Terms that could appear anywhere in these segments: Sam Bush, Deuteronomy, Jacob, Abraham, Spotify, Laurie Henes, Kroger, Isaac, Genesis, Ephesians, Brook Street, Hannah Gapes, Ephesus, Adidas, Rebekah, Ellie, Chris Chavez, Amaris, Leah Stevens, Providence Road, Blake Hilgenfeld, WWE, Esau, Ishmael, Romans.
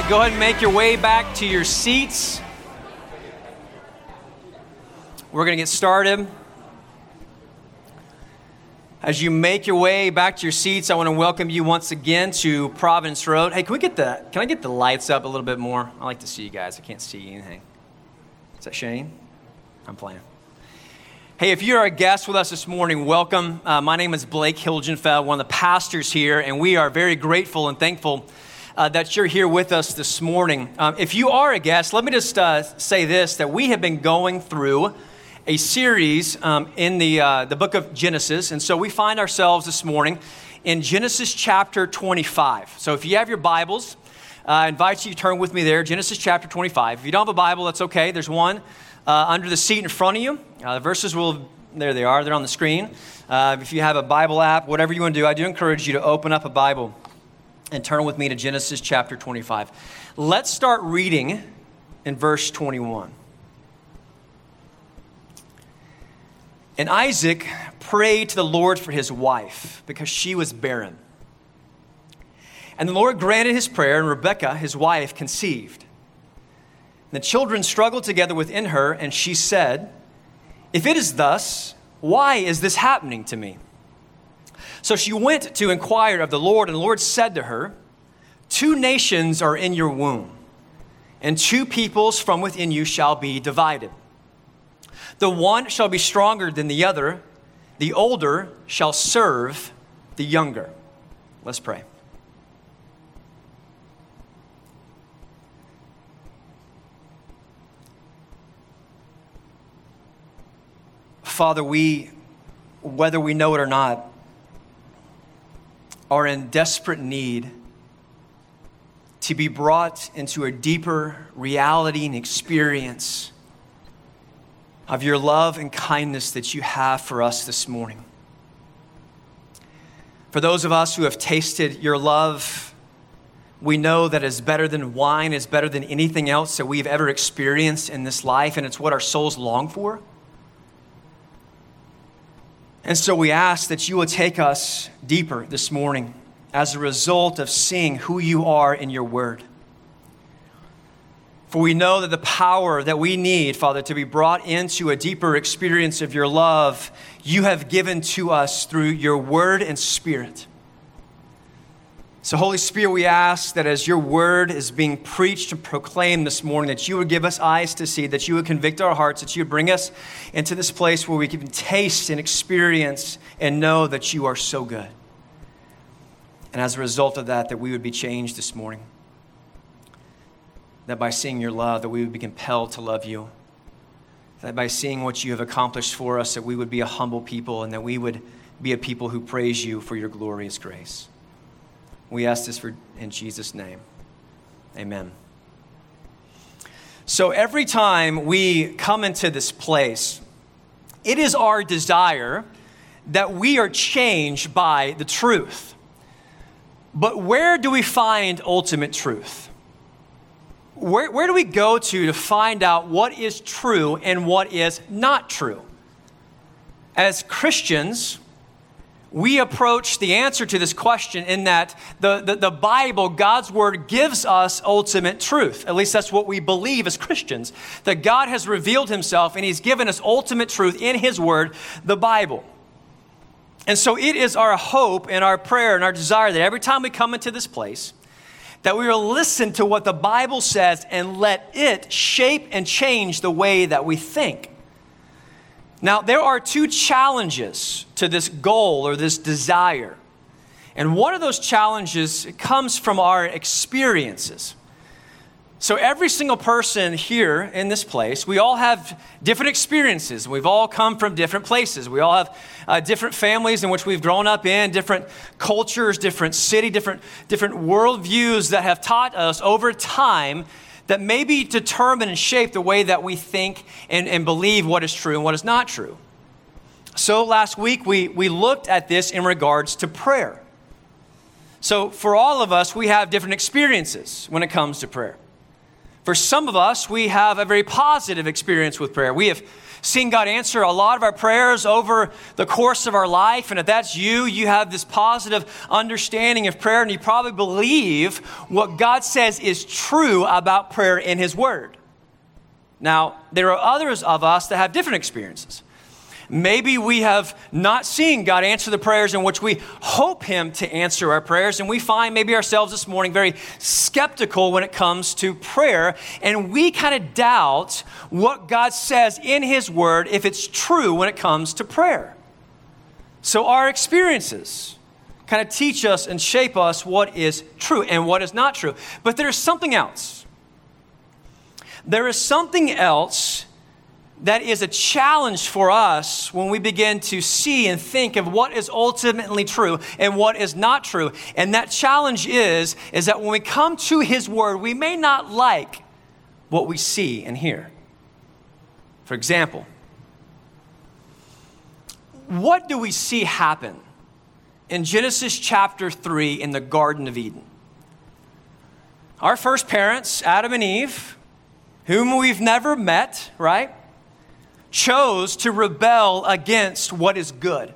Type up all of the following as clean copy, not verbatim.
right, go ahead and make your way back to your seats. We're going to get started. As you make your way back to your seats, I want to welcome you once again to Providence Road. Hey, can I get the lights up a little bit more? I like to see you guys. I can't see anything. Is that Shane? I'm playing. Hey, if you're a guest with us this morning, welcome. My name is Blake Hilgenfeld, one of the pastors here, and we are very grateful and thankful that you're here with us this morning. If you are a guest, let me just say this, that we have been going through a series in the book of Genesis. And so we find ourselves this morning in Genesis chapter 25. So if you have your Bibles, I invite you to turn with me there, Genesis chapter 25. If you don't have a Bible, that's okay. There's one under the seat in front of you. The verses there they are. They're on the screen. If you have a Bible app, whatever you want to do, I do encourage you to open up a Bible and turn with me to Genesis chapter 25. Let's start reading in verse 21. And Isaac prayed to the Lord for his wife, because she was barren. And the Lord granted his prayer, and Rebekah, his wife, conceived. And the children struggled together within her, and she said, "If it is thus, why is this happening to me?" So she went to inquire of the Lord, and the Lord said to her, "Two nations are in your womb, and two peoples from within you shall be divided. The one shall be stronger than the other. The older shall serve the younger." Let's pray. Father, we, whether we know it or not, are in desperate need to be brought into a deeper reality and experience of your love and kindness that you have for us this morning. For those of us who have tasted your love, we know that it's better than wine, it's better than anything else that we've ever experienced in this life, and it's what our souls long for. And so we ask that you will take us deeper this morning as a result of seeing who you are in your word. For we know that the power that we need, Father, to be brought into a deeper experience of your love, you have given to us through your word and spirit. So, Holy Spirit, we ask that as your word is being preached and proclaimed this morning, that you would give us eyes to see, that you would convict our hearts, that you would bring us into this place where we can taste and experience and know that you are so good. And as a result of that, we would be changed this morning. That by seeing your love, that we would be compelled to love you. That by seeing what you have accomplished for us, that we would be a humble people and that we would be a people who praise you for your glorious grace. We ask this in Jesus' name. Amen. So every time we come into this place, it is our desire that we are changed by the truth. But where do we find ultimate truth? Where do we go to find out what is true and what is not true? As Christians, we approach the answer to this question in that the Bible, God's word, gives us ultimate truth. At least that's what we believe as Christians, that God has revealed himself and he's given us ultimate truth in his word, the Bible. And so it is our hope and our prayer and our desire that every time we come into this place, that we will listen to what the Bible says and let it shape and change the way that we think. Now, there are two challenges to this goal or this desire. And one of those challenges comes from our experiences. So every single person here in this place, we all have different experiences. We've all come from different places. We all have different families in which we've grown up in, different cultures, different city, different worldviews that have taught us over time that maybe determine and shape the way that we think and believe what is true and what is not true. So last week, we looked at this in regards to prayer. So for all of us, we have different experiences when it comes to prayer. For some of us, we have a very positive experience with prayer. We have seen God answer a lot of our prayers over the course of our life. And if that's you, you have this positive understanding of prayer, and you probably believe what God says is true about prayer in His Word. Now, there are others of us that have different experiences. Maybe we have not seen God answer the prayers in which we hope Him to answer our prayers, and we find maybe ourselves this morning very skeptical when it comes to prayer, and we kind of doubt what God says in His Word if it's true when it comes to prayer. So our experiences kind of teach us and shape us what is true and what is not true. But there's something else. There is something else that is a challenge for us when we begin to see and think of what is ultimately true and what is not true. And that challenge is that when we come to His Word, we may not like what we see and hear. For example, what do we see happen in Genesis chapter 3 in the Garden of Eden? Our first parents, Adam and Eve, whom we've never met, right, chose to rebel against what is good.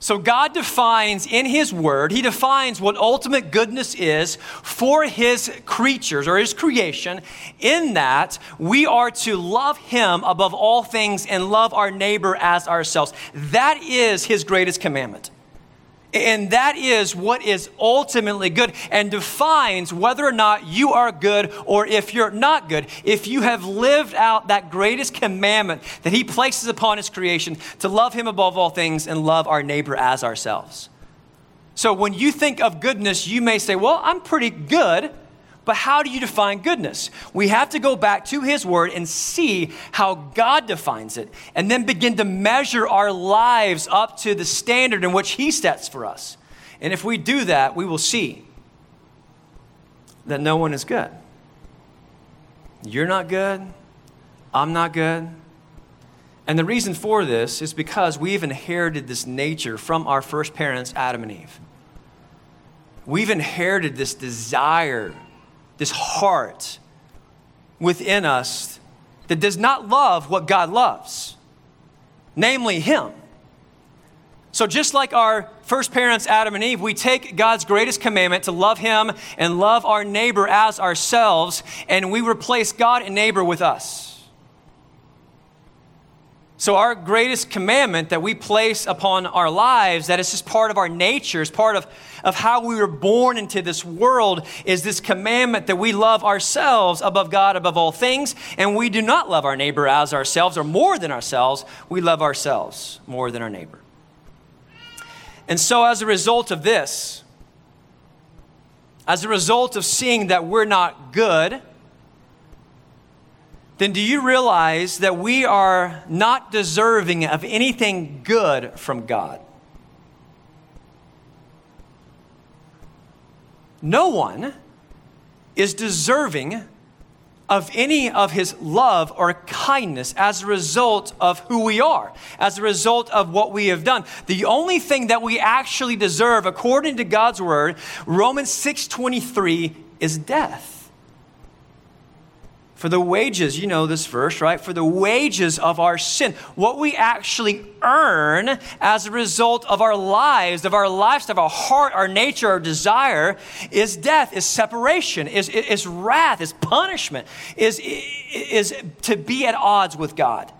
So God defines in His Word, He defines what ultimate goodness is for His creatures or His creation, in that we are to love Him above all things and love our neighbor as ourselves. That is His greatest commandment. And that is what is ultimately good and defines whether or not you are good or if you're not good. If you have lived out that greatest commandment that He places upon His creation, to love Him above all things and love our neighbor as ourselves. So when you think of goodness, you may say, well, I'm pretty good, but how do you define goodness? We have to go back to His Word and see how God defines it, and then begin to measure our lives up to the standard in which He sets for us. And if we do that, we will see that no one is good. You're not good. I'm not good. And the reason for this is because we've inherited this nature from our first parents, Adam and Eve. We've inherited this desire, this heart within us that does not love what God loves, namely Him. So just like our first parents, Adam and Eve, we take God's greatest commandment to love Him and love our neighbor as ourselves, and we replace God and neighbor with us. So our greatest commandment that we place upon our lives, that is just part of our nature, is part of how we were born into this world, is this commandment that we love ourselves above God, above all things, and we do not love our neighbor as ourselves or more than ourselves. We love ourselves more than our neighbor. And so as a result of this, as a result of seeing that we're not good, then do you realize that we are not deserving of anything good from God? No one is deserving of any of His love or kindness as a result of who we are, as a result of what we have done. The only thing that we actually deserve, according to God's Word, Romans 6:23, is death. For the wages, you know this verse, right? For the wages of our sin, what we actually earn as a result of our lives, of our lifestyle, of our heart, our nature, our desire, is death, is separation, is wrath, is punishment, is to be at odds with God.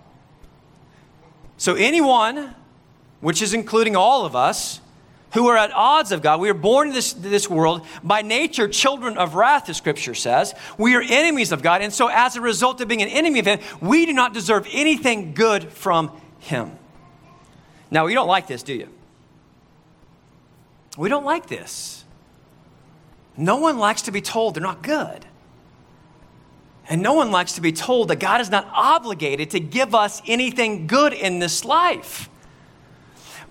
So anyone, which is including all of us, who are at odds of God. We are born in this world, by nature, children of wrath, the Scripture says. We are enemies of God. And so as a result of being an enemy of Him, we do not deserve anything good from Him. Now, you don't like this, do you? We don't like this. No one likes to be told they're not good. And no one likes to be told that God is not obligated to give us anything good in this life.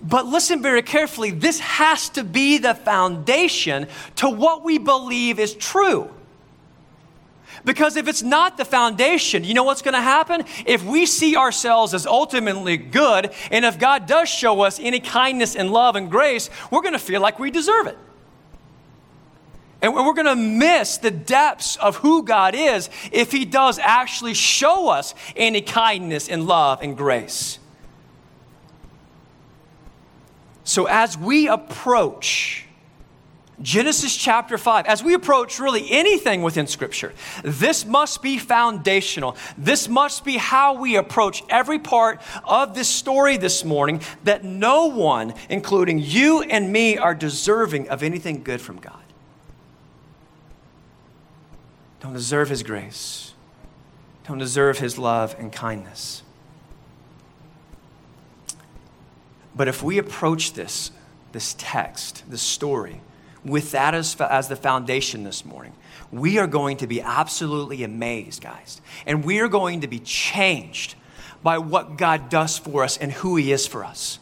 But listen very carefully, this has to be the foundation to what we believe is true. Because if it's not the foundation, you know what's going to happen? If we see ourselves as ultimately good, and if God does show us any kindness and love and grace, we're going to feel like we deserve it. And we're going to miss the depths of who God is if he does actually show us any kindness and love and grace. So as we approach Genesis chapter 5, as we approach really anything within Scripture, this must be foundational. This must be how we approach every part of this story this morning, that no one, including you and me, are deserving of anything good from God. Don't deserve his grace. Don't deserve his love and kindness. But if we approach this text, this story, with that as the foundation this morning, we are going to be absolutely amazed, guys. And we are going to be changed by what God does for us and who he is for us.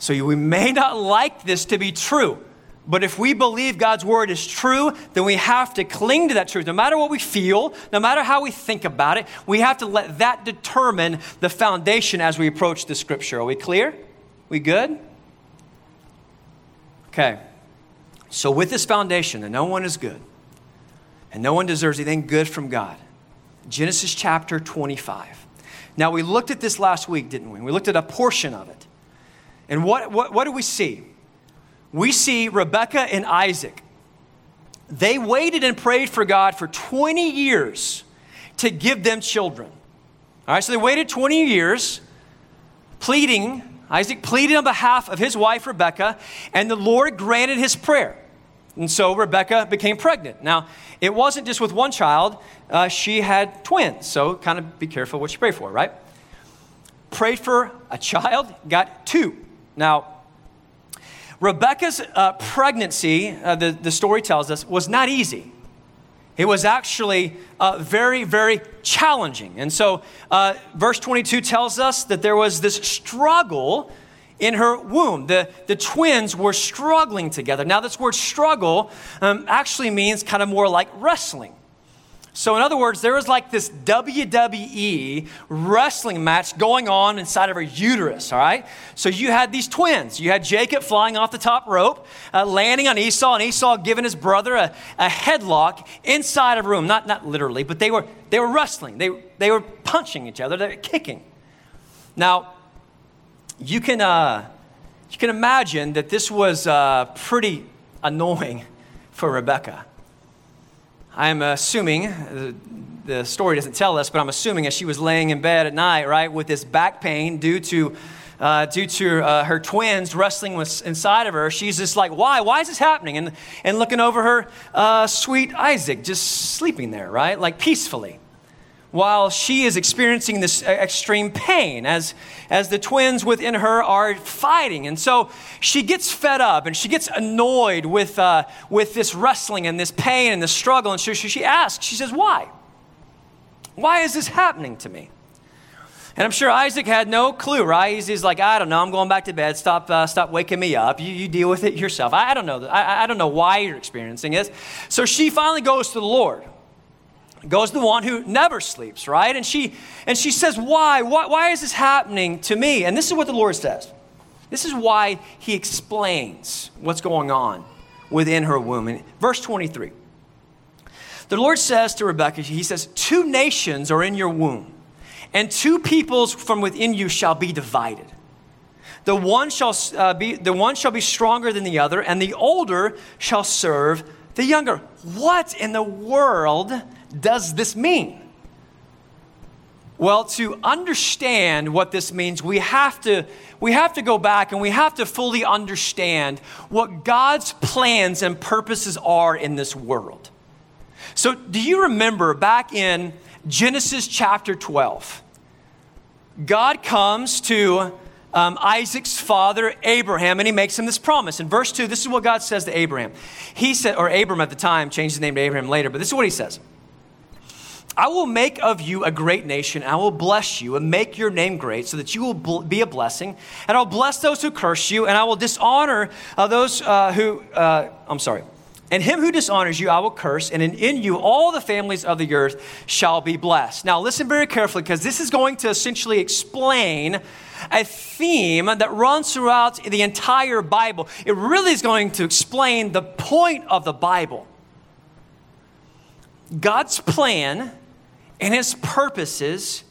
So we may not like this to be true, but if we believe God's word is true, then we have to cling to that truth. No matter what we feel, no matter how we think about it, we have to let that determine the foundation as we approach the Scripture. Are we clear? We good? Okay. So with this foundation that no one is good and no one deserves anything good from God, Genesis chapter 25. Now, we looked at this last week, didn't we? We looked at a portion of it. And what do we see? We see Rebekah and Isaac. They waited and prayed for God for 20 years to give them children. All right, so they waited 20 years, pleading. Isaac pleaded on behalf of his wife, Rebekah, and the Lord granted his prayer. And so Rebekah became pregnant. Now, it wasn't just with one child. She had twins, so kind of be careful what you pray for, right? Prayed for a child, got two. Now, Rebekah's pregnancy, the story tells us, was not easy. It was actually very, very challenging. And so verse 22 tells us that there was this struggle in her womb. The twins were struggling together. Now, this word struggle actually means kind of more like wrestling. So in other words, there was like this WWE wrestling match going on inside of her uterus, all right? So you had these twins. You had Jacob flying off the top rope, landing on Esau, and Esau giving his brother a headlock inside of a room. Not literally, but they were wrestling. They were punching each other. They were kicking. Now, you can imagine that this was pretty annoying for Rebekah. I'm assuming, the story doesn't tell us, but I'm assuming as she was laying in bed at night, right, with this back pain due to her twins wrestling inside of her, she's just like, why? Why is this happening? And looking over her sweet Isaac, just sleeping there, right, like peacefully, while she is experiencing this extreme pain as the twins within her are fighting. And so she gets fed up and she gets annoyed with this wrestling and this pain and this struggle. And so she asks, she says, why? Why is this happening to me? And I'm sure Isaac had no clue, right? He's like, I don't know. I'm going back to bed. Stop waking me up. You deal with it yourself. I don't know. I don't know why you're experiencing this. So she finally goes to the Lord. Goes to the one who never sleeps, right? And she says, why is this happening to me? And this is what the Lord says. This is why he explains what's going on within her womb. In verse 23, the Lord says to Rebekah, he says, 2 nations are in your womb, and 2 peoples from within you shall be divided. The one shall be stronger than the other, and the older shall serve the younger. What in the world does this mean? Well, to understand what this means, we have to go back and we have to fully understand what God's plans and purposes are in this world. So do you remember back in Genesis chapter 12, God comes to Isaac's father, Abraham, and he makes him this promise. In verse 2, this is what God says to Abraham. He said, or Abram at the time, changed his name to Abraham later, but this is what he says. I will make of you a great nation, and I will bless you and make your name great so that you will be a blessing. And I'll bless those who curse you, and I will dishonor those And him who dishonors you I will curse, and in you all the families of the earth shall be blessed. Now listen very carefully, because this is going to essentially explain a theme that runs throughout the entire Bible. It really is going to explain the point of the Bible. God's plan and his purposes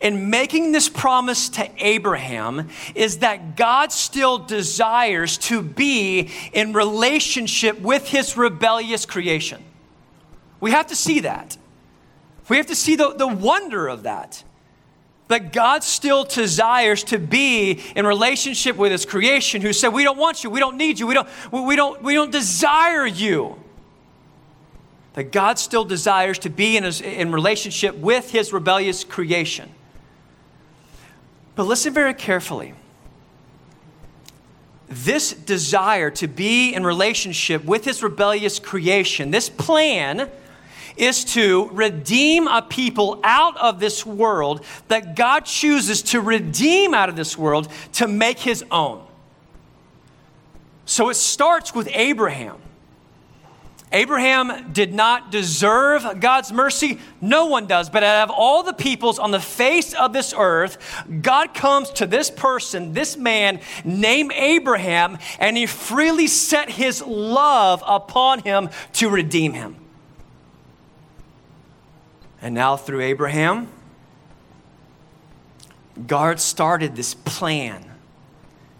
in making this promise to Abraham is that God still desires to be in relationship with his rebellious creation. We have to see that. We have to see the wonder of that. That God still desires to be in relationship with his creation who said, we don't want you, we don't need you, we don't desire you. That God still desires to be in relationship with his rebellious creation. But listen very carefully. This desire to be in relationship with his rebellious creation, this plan is to redeem a people out of this world that God chooses to redeem out of this world to make his own. So it starts with Abraham. Abraham did not deserve God's mercy. No one does. But out of all the peoples on the face of this earth, God comes to this person, this man named Abraham, and he freely set his love upon him to redeem him. And now through Abraham, God started this plan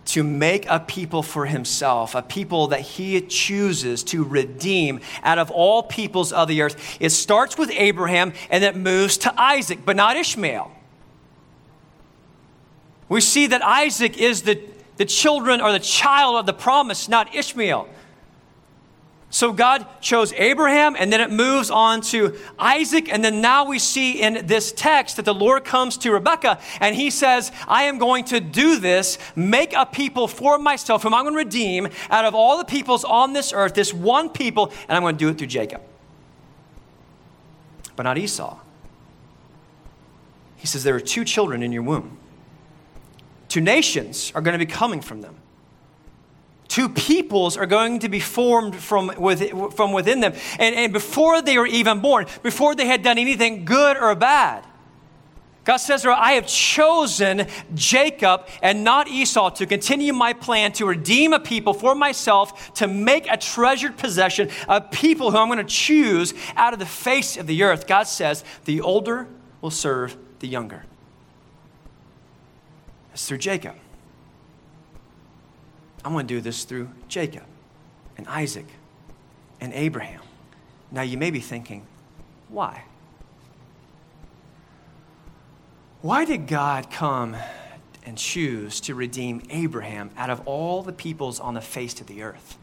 to make a people for himself, a people that he chooses to redeem out of all peoples of the earth. It starts with Abraham and it moves to Isaac, but not Ishmael. We see that Isaac is the children or the child of the promise, not Ishmael. So God chose Abraham, and then it moves on to Isaac. And then now we see in this text that the Lord comes to Rebekah, and he says, I am going to do this, make a people for myself, whom I'm going to redeem out of all the peoples on this earth, this one people, and I'm going to do it through Jacob. But not Esau. He says, there are two children in your womb. Two nations are going to be coming from them. Two peoples are going to be formed from within them. And before they were even born, before they had done anything good or bad, God says, I have chosen Jacob and not Esau to continue my plan to redeem a people for myself, to make a treasured possession, a people who I'm going to choose out of the face of the earth. God says, the older will serve the younger. That's through Jacob. I'm going to do this through Jacob and Isaac and Abraham. Now you may be thinking, why? Why did God come and choose to redeem Abraham out of all the peoples on the face of the earth?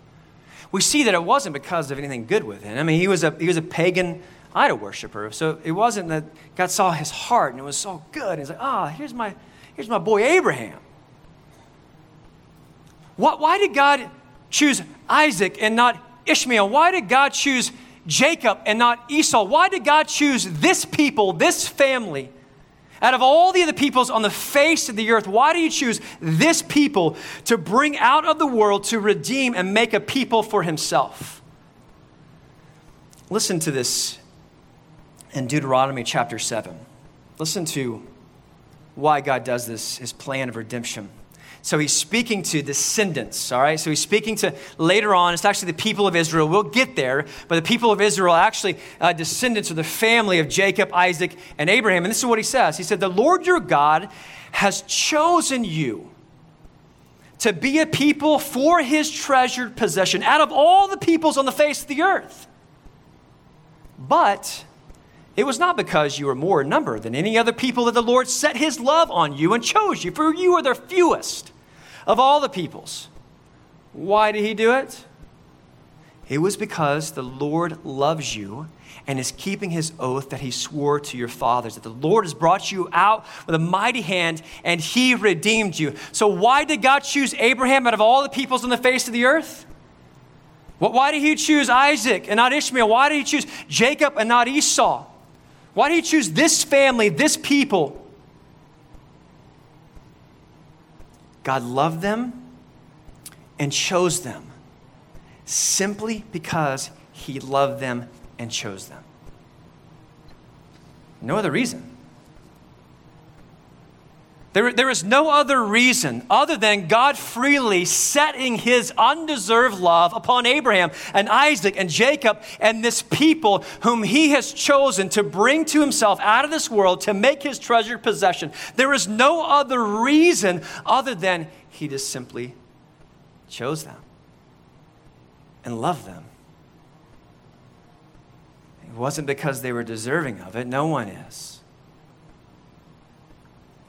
We see that it wasn't because of anything good with him. I mean, he was a pagan idol worshiper. So it wasn't that God saw his heart and it was so good. And he's like, here's my boy Abraham. Why did God choose Isaac and not Ishmael? Why did God choose Jacob and not Esau? Why did God choose this people, this family? Out of all the other peoples on the face of the earth, why do you choose this people to bring out of the world to redeem and make a people for himself? Listen to this in Deuteronomy chapter 7. Listen to why God does this, his plan of redemption. So he's speaking to descendants, all right? So he's speaking to, later on, it's actually the people of Israel. We'll get there, but the people of Israel are actually descendants of the family of Jacob, Isaac, and Abraham. And this is what he says. He said, the Lord your God has chosen you to be a people for his treasured possession out of all the peoples on the face of the earth. But it was not because you were more in number than any other people that the Lord set his love on you and chose you, for you are the fewest of all the peoples. Why did he do it? It was because the Lord loves you and is keeping his oath that he swore to your fathers, that the Lord has brought you out with a mighty hand and he redeemed you. So why did God choose Abraham out of all the peoples on the face of the earth? Why did he choose Isaac and not Ishmael? Why did he choose Jacob and not Esau? Why did he choose this family, this people? God loved them and chose them simply because He loved them and chose them. No other reason. There is no other reason other than God freely setting his undeserved love upon Abraham and Isaac and Jacob and this people whom he has chosen to bring to himself out of this world to make his treasured possession. There is no other reason other than he just simply chose them and loved them. It wasn't because they were deserving of it. No one is.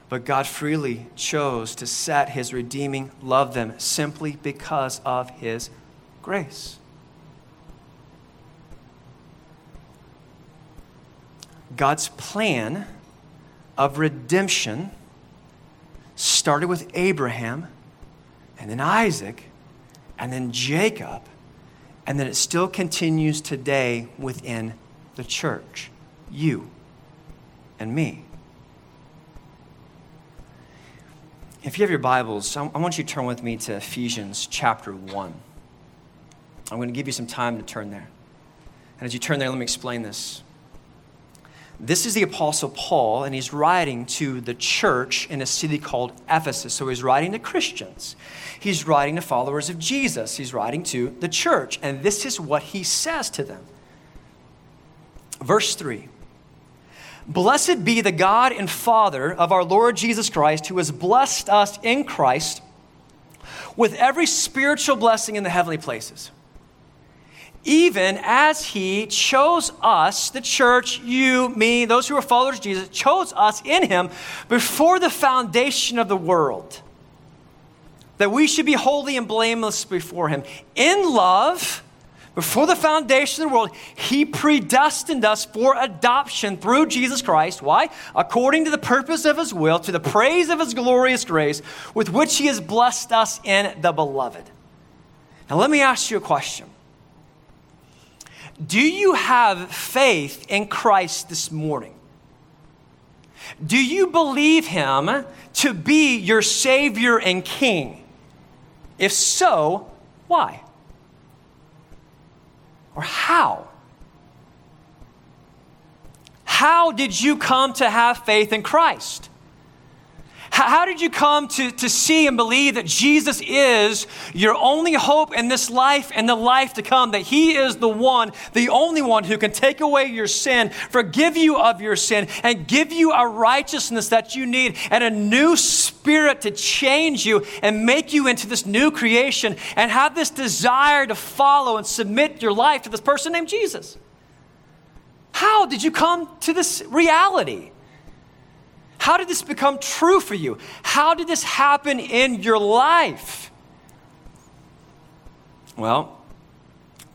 But God freely chose to set his redeeming love them simply because of his grace. God's plan of redemption started with Abraham and then Isaac and then Jacob, and then it still continues today within the church, you and me. If you have your Bibles, I want you to turn with me to Ephesians chapter 1. I'm going to give you some time to turn there. And as you turn there, let me explain this. This is the Apostle Paul, and he's writing to the church in a city called Ephesus. So he's writing to Christians. He's writing to followers of Jesus. He's writing to the church. And this is what he says to them. Verse 3. Blessed be the God and Father of our Lord Jesus Christ, who has blessed us in Christ with every spiritual blessing in the heavenly places, even as he chose us, the church, you, me, those who are followers of Jesus, chose us in him before the foundation of the world, that we should be holy and blameless before him. In love, before the foundation of the world, he predestined us for adoption through Jesus Christ. Why? According to the purpose of his will, to the praise of his glorious grace, with which he has blessed us in the beloved. Now let me ask you a question. Do you have faith in Christ this morning? Do you believe him to be your Savior and King? If so, why? Or how? How did you come to have faith in Christ? How did you come to see and believe that Jesus is your only hope in this life and the life to come, that he is the one, the only one who can take away your sin, forgive you of your sin, and give you a righteousness that you need and a new spirit to change you and make you into this new creation and have this desire to follow and submit your life to this person named Jesus? How did you come to this reality? How did this become true for you? How did this happen in your life? Well,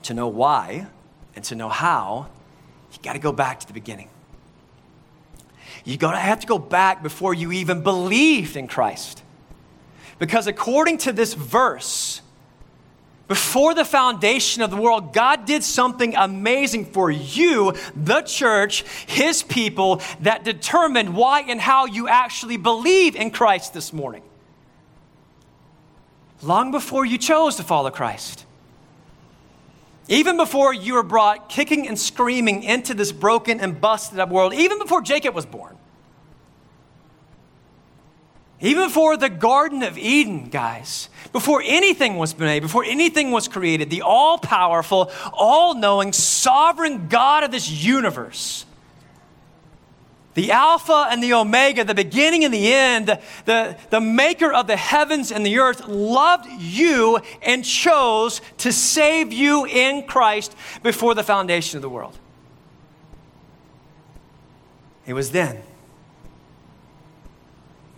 to know why and to know how, you got to go back to the beginning. You have to go back before you even believed in Christ. Because according to this verse, before the foundation of the world, God did something amazing for you, the church, his people, that determined why and how you actually believe in Christ this morning. Long before you chose to follow Christ. Even before you were brought kicking and screaming into this broken and busted up world, even before Jacob was born. Even before the Garden of Eden, guys, before anything was made, before anything was created, the all-powerful, all-knowing, sovereign God of this universe, the Alpha and the Omega, the beginning and the end, the maker of the heavens and the earth, loved you and chose to save you in Christ before the foundation of the world. It was then.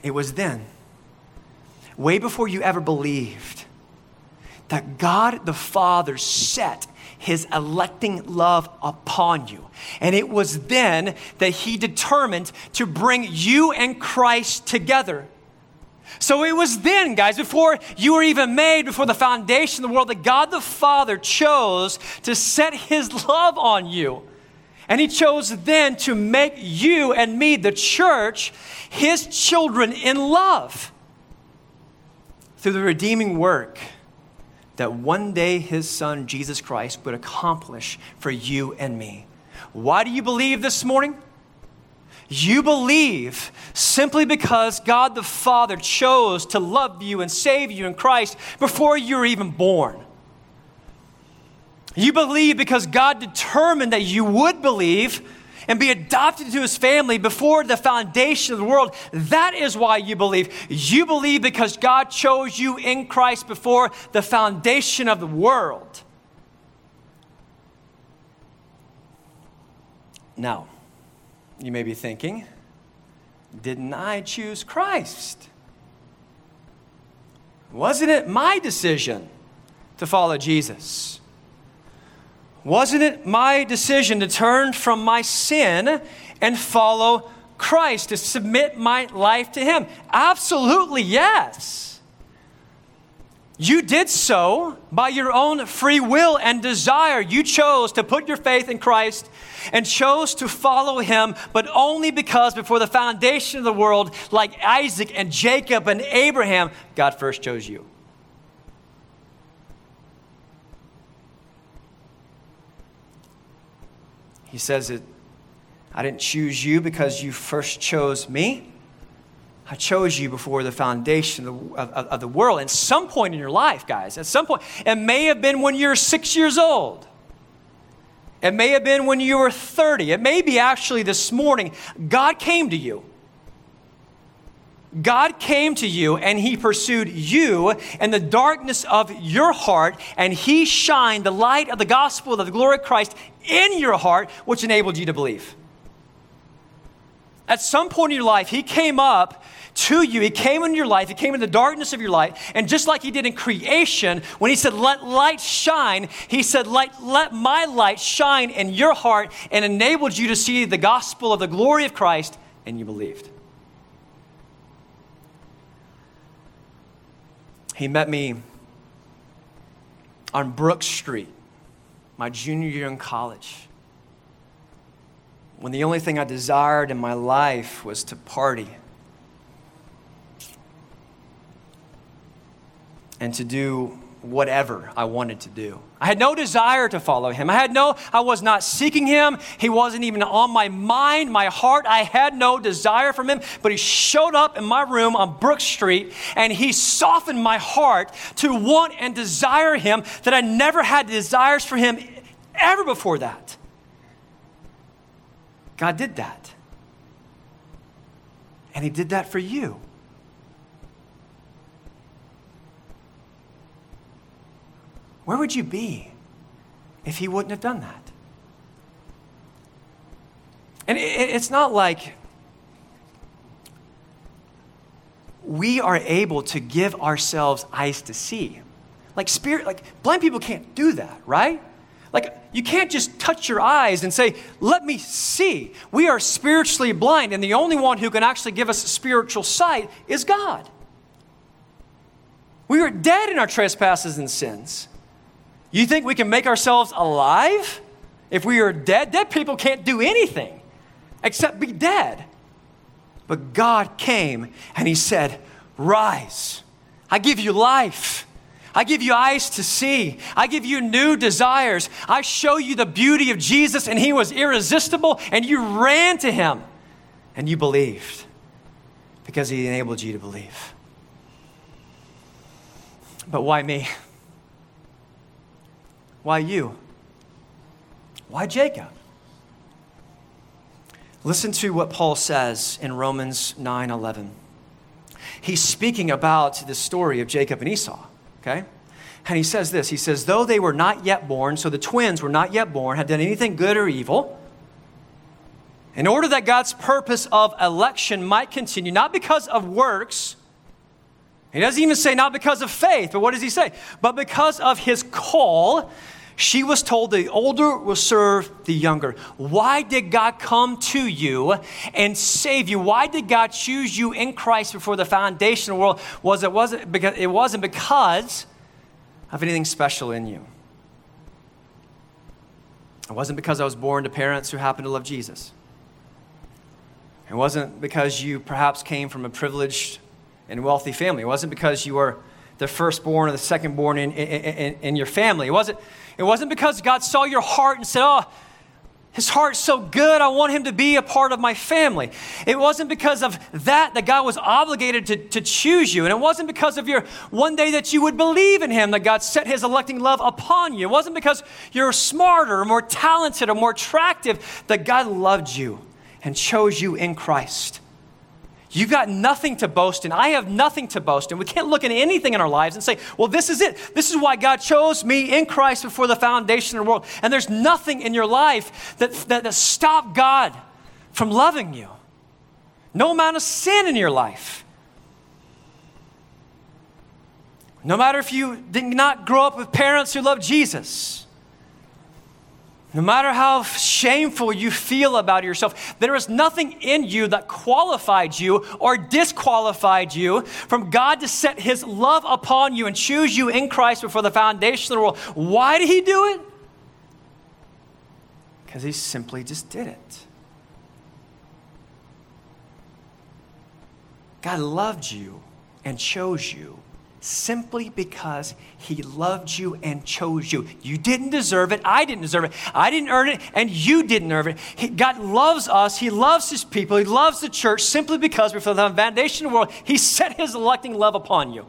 It was then, way before you ever believed, that God the Father set his electing love upon you. And it was then that he determined to bring you and Christ together. So it was then, guys, before you were even made, before the foundation of the world, that God the Father chose to set his love on you. And he chose then to make you and me, the church, his children in love through the redeeming work that one day his son, Jesus Christ, would accomplish for you and me. Why do you believe this morning? You believe simply because God the Father chose to love you and save you in Christ before you were even born. You believe because God determined that you would believe and be adopted to his family before the foundation of the world. That is why you believe. You believe because God chose you in Christ before the foundation of the world. Now, you may be thinking, didn't I choose Christ? Wasn't it my decision to follow Jesus? Wasn't it my decision to turn from my sin and follow Christ, to submit my life to him? Absolutely, yes. You did so by your own free will and desire. You chose to put your faith in Christ and chose to follow him, but only because before the foundation of the world, like Isaac and Jacob and Abraham, God first chose you. He says it, I didn't choose you because you first chose me. I chose you before the foundation of the world. At some point in your life, guys, at some point, it may have been when you're 6 years old. It may have been when you were 30. It may be actually this morning, God came to you. God came to you and he pursued you in the darkness of your heart, and he shined the light of the gospel of the glory of Christ in your heart, which enabled you to believe. At some point in your life, he came up to you. He came into your life. He came into the darkness of your life. And just like he did in creation, when he said, let light shine, he said, let my light shine in your heart, and enabled you to see the gospel of the glory of Christ, and you believed. He met me on Brook Street, my junior year in college, when the only thing I desired in my life was to party and to do whatever I wanted to do. I had no desire to follow him. I was not seeking him. He wasn't even on my mind, my heart. I had no desire from him, but he showed up in my room on Brook Street, and he softened my heart to want and desire him that I never had desires for him ever before that. God did that. And he did that for you. Where would you be if he wouldn't have done that? And it's not like we are able to give ourselves eyes to see. Blind people can't do that, right? You can't just touch your eyes and say, let me see. We are spiritually blind, and the only one who can actually give us spiritual sight is God. We are dead in our trespasses and sins. You think we can make ourselves alive if we are dead? Dead people can't do anything except be dead. But God came and he said, rise. I give you life. I give you eyes to see. I give you new desires. I show you the beauty of Jesus, and he was irresistible, and you ran to him and you believed because he enabled you to believe. But why me? Why you? Why Jacob? Listen to what Paul says in Romans 9:11. He's speaking about the story of Jacob and Esau. Okay? And he says this, he says, though they were not yet born, so the twins were not yet born, had done anything good or evil, in order that God's purpose of election might continue, not because of works. He doesn't even say not because of faith, but what does he say? But because of his call, she was told the older will serve the younger. Why did God come to you and save you? Why did God choose you in Christ before the foundation of the world? It wasn't because of anything special in you. It wasn't because I was born to parents who happened to love Jesus. It wasn't because you perhaps came from a privileged and wealthy family. It wasn't because you were the firstborn or the secondborn in your family. It wasn't because God saw your heart and said, oh, his heart's so good, I want him to be a part of my family. It wasn't because of that God was obligated to choose you. And it wasn't because of your one day that you would believe in him that God set his electing love upon you. It wasn't because you're smarter or more talented or more attractive that God loved you and chose you in Christ. You've got nothing to boast in. I have nothing to boast in. We can't look at anything in our lives and say, well, this is it. This is why God chose me in Christ before the foundation of the world. And there's nothing in your life that stopped God from loving you. No amount of sin in your life. No matter if you did not grow up with parents who loved Jesus. No matter how shameful you feel about yourself, there is nothing in you that qualified you or disqualified you from God to set his love upon you and choose you in Christ before the foundation of the world. Why did he do it? Because he simply just did it. God loved you and chose you. Simply because he loved you and chose you. You didn't deserve it. I didn't deserve it. I didn't earn it, and you didn't earn it. God loves us. He loves his people. He loves the church simply because before the foundation of the world, he set his electing love upon you.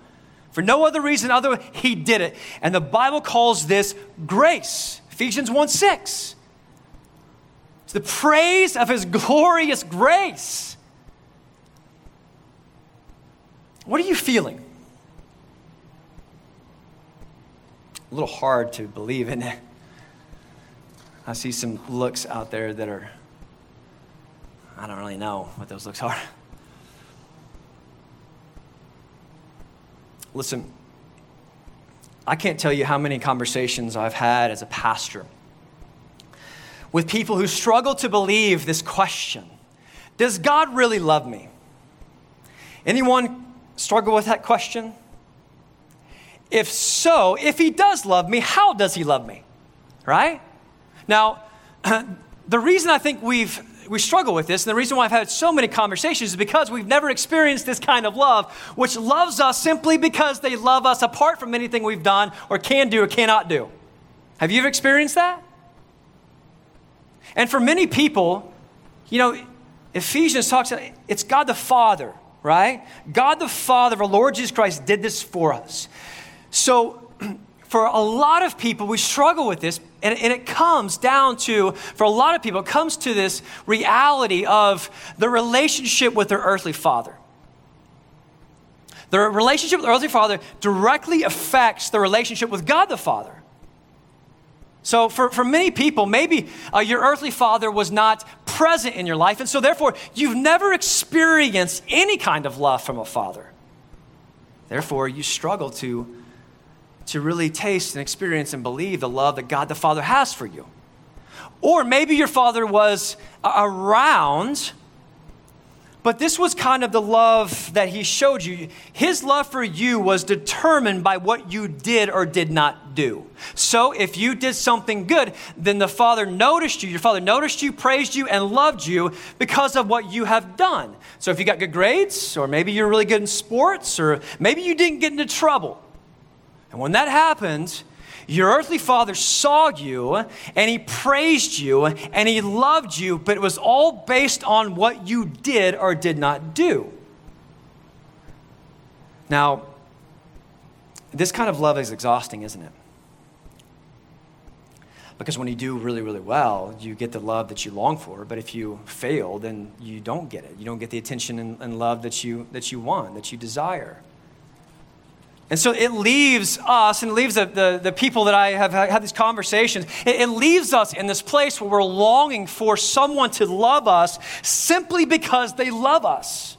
For no other reason other than he did it. And the Bible calls this grace. Ephesians 1:6. It's the praise of his glorious grace. What are you feeling? A little hard to believe in it. I see some looks out there that are, I don't really know what those looks are. Listen, I can't tell you how many conversations I've had as a pastor with people who struggle to believe this question. Does God really love me? Anyone struggle with that question? If so, if he does love me, how does he love me? Right? Now, the reason I think we struggle with this, and the reason why I've had so many conversations is because we've never experienced this kind of love, which loves us simply because they love us apart from anything we've done or can do or cannot do. Have you ever experienced that? And for many people, you know, Ephesians talks about it's God the Father, right? God the Father of our Lord Jesus Christ did this for us. So for a lot of people, we struggle with this, and it comes down to, for a lot of people, it comes to this reality of the relationship with their earthly father. Their relationship with their earthly father directly affects the relationship with God the Father. So for many people, maybe your earthly father was not present in your life, and so therefore, you've never experienced any kind of love from a father. Therefore, you struggle to really taste and experience and believe the love that God the Father has for you. Or maybe your father was around, but this was kind of the love that he showed you. His love for you was determined by what you did or did not do. So if you did something good, then the father noticed you. Your father noticed you, praised you, and loved you because of what you have done. So if you got good grades, or maybe you're really good in sports, or maybe you didn't get into trouble. And when that happened, your earthly father saw you and he praised you and he loved you, but it was all based on what you did or did not do. Now, this kind of love is exhausting, isn't it? Because when you do really, really well, you get the love that you long for. But if you fail, then you don't get it. You don't get the attention and love that you want, that you desire. And so it leaves us, and it leaves the people that I have had these conversations, it leaves us in this place where we're longing for someone to love us simply because they love us.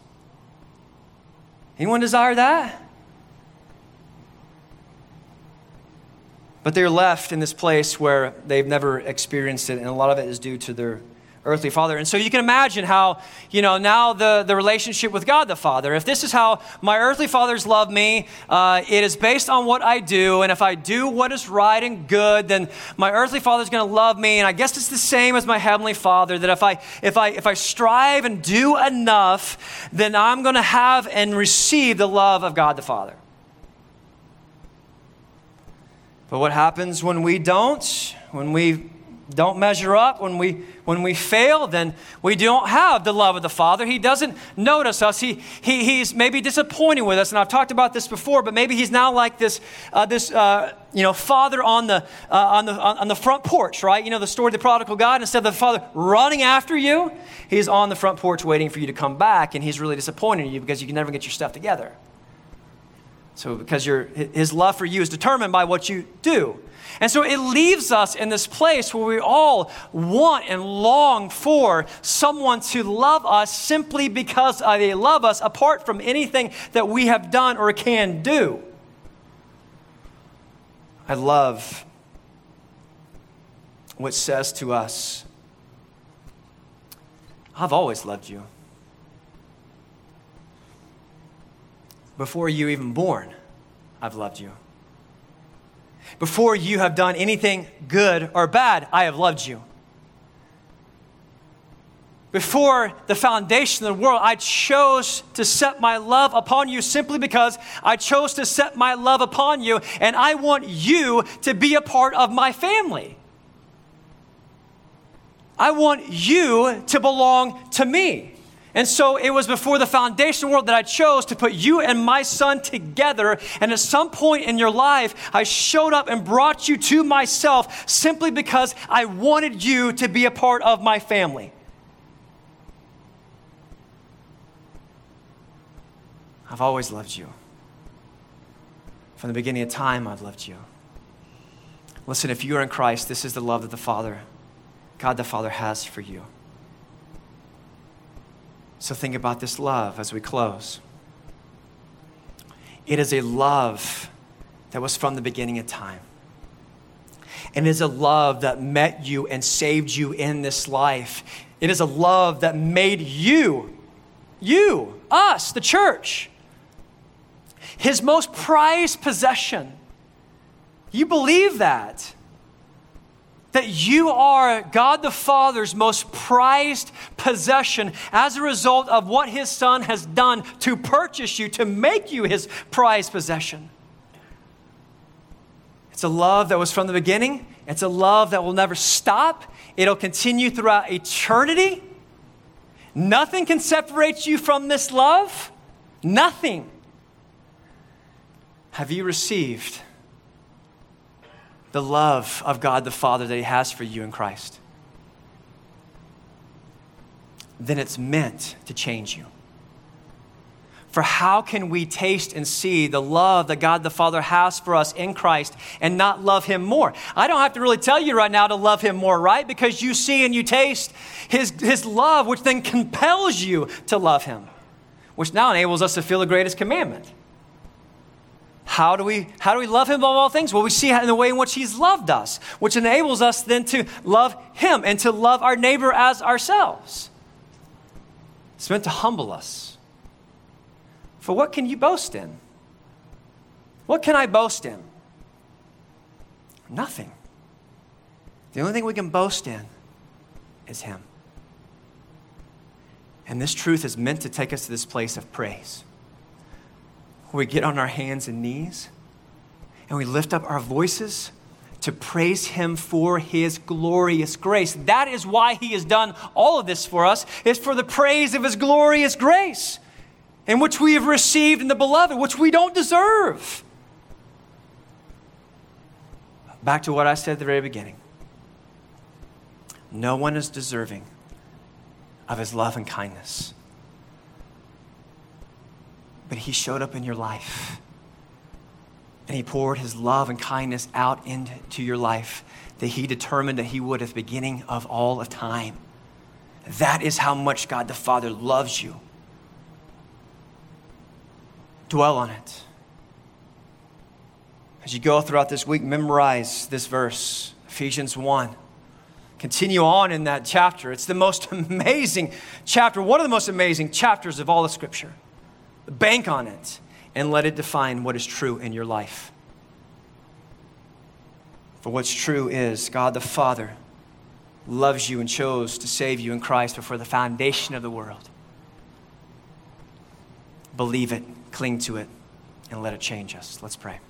Anyone desire that? But they're left in this place where they've never experienced it, and a lot of it is due to their earthly father. And so you can imagine how, you know, now the relationship with God the Father, if this is how my earthly fathers love me, it is based on what I do. And if I do what is right and good, then my earthly father's going to love me. And I guess it's the same as my heavenly father, that if I strive and do enough, then I'm going to have and receive the love of God the Father. But what happens when we don't? When we don't measure up, when we fail, then we don't have the love of the Father. He doesn't notice us. He's maybe disappointed with us, and I've talked about this before. But maybe he's now like this father on the front porch, right? You know the story of the prodigal God. Instead of the father running after you, he's on the front porch waiting for you to come back, and he's really disappointed in you because you can never get your stuff together. So because his love for you is determined by what you do. And so it leaves us in this place where we all want and long for someone to love us simply because they love us apart from anything that we have done or can do. I love what says to us, I've always loved you. Before you even born, I've loved you. Before you have done anything good or bad, I have loved you. Before the foundation of the world, I chose to set my love upon you simply because I chose to set my love upon you, and I want you to be a part of my family. I want you to belong to me. And so it was before the foundation of the world that I chose to put you and my son together. And at some point in your life, I showed up and brought you to myself simply because I wanted you to be a part of my family. I've always loved you. From the beginning of time, I've loved you. Listen, if you are in Christ, this is the love that the Father, God the Father, has for you. So think about this love as we close. It is a love that was from the beginning of time. And it is a love that met you and saved you in this life. It is a love that made you, us, the church, his most prized possession. You believe that? That you are God the Father's most prized possession as a result of what his son has done to purchase you, to make you his prized possession. It's a love that was from the beginning. It's a love that will never stop. It'll continue throughout eternity. Nothing can separate you from this love. Nothing. Have you received the love of God the Father that he has for you in Christ? Then it's meant to change you. For how can we taste and see the love that God the Father has for us in Christ and not love him more? I don't have to really tell you right now to love him more, right? Because you see and you taste his love, which then compels you to love him, which now enables us to feel the greatest commandment. How do we love him above all things? Well, we see in the way in which he's loved us, which enables us then to love him and to love our neighbor as ourselves. It's meant to humble us. For what can you boast in? What can I boast in? Nothing. The only thing we can boast in is him. And this truth is meant to take us to this place of praise. We get on our hands and knees and we lift up our voices to praise him for his glorious grace. That is why he has done all of this for us. It's for the praise of his glorious grace in which we have received in the beloved, which we don't deserve. Back to what I said at the very beginning. No one is deserving of his love and kindness. But he showed up in your life and he poured his love and kindness out into your life that he determined that he would at the beginning of all of time. That is how much God the Father loves you. Dwell on it. As you go throughout this week, memorize this verse, Ephesians 1. Continue on in that chapter. It's the most amazing chapter, one of the most amazing chapters of all of Scripture. Bank on it and let it define what is true in your life. For what's true is God the Father loves you and chose to save you in Christ before the foundation of the world. Believe it, cling to it, and let it change us. Let's pray.